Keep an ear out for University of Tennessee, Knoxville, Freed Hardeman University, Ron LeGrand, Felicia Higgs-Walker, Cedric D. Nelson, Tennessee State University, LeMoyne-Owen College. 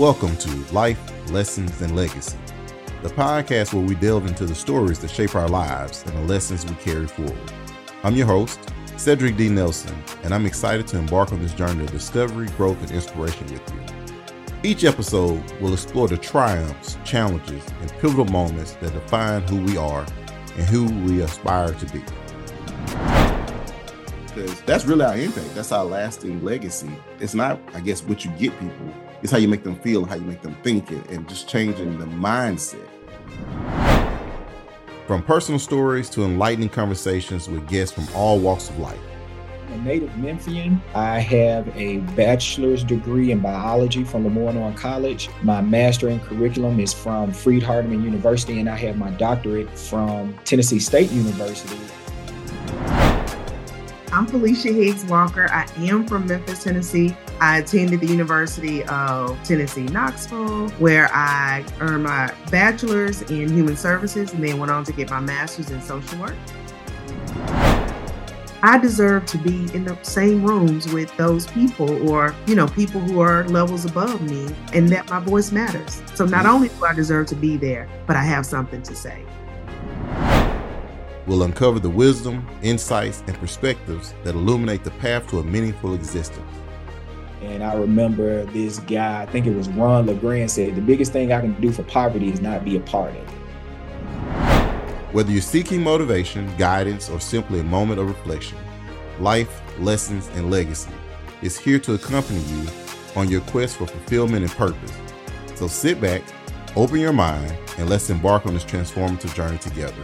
Welcome to Life, Lessons, and Legacy, the podcast where we delve into the stories that shape our lives and the lessons we carry forward. I'm your host, Cedric D. Nelson, and I'm excited to embark on this journey of discovery, growth, and inspiration with you. Each episode will explore the triumphs, challenges, and pivotal moments that define who we are and who we aspire to be. Because that's really our impact. That's our lasting legacy. It's not, I guess, what you get people. It's how you make them feel, how you make them think, and just changing the mindset. From personal stories to enlightening conversations with guests from all walks of life. A native Memphian, I have a bachelor's degree in biology from LeMoyne-Owen College. My master in curriculum is from Freed Hardeman University, and I have my doctorate from Tennessee State University. I'm Felicia Higgs-Walker. I am from Memphis, Tennessee. I attended the University of Tennessee, Knoxville, where I earned my bachelor's in human services and then went on to get my master's in social work. I deserve to be in the same rooms with those people or, people who are levels above me and that my voice matters. So not only do I deserve to be there, but I have something to say. We'll uncover the wisdom, insights, and perspectives that illuminate the path to a meaningful existence. And I remember this guy, I think it was Ron LeGrand, said, "The biggest thing I can do for poverty is not be a part of it." Whether you're seeking motivation, guidance, or simply a moment of reflection, Life, Lessons, and Legacy is here to accompany you on your quest for fulfillment and purpose. So sit back, open your mind, and let's embark on this transformative journey together.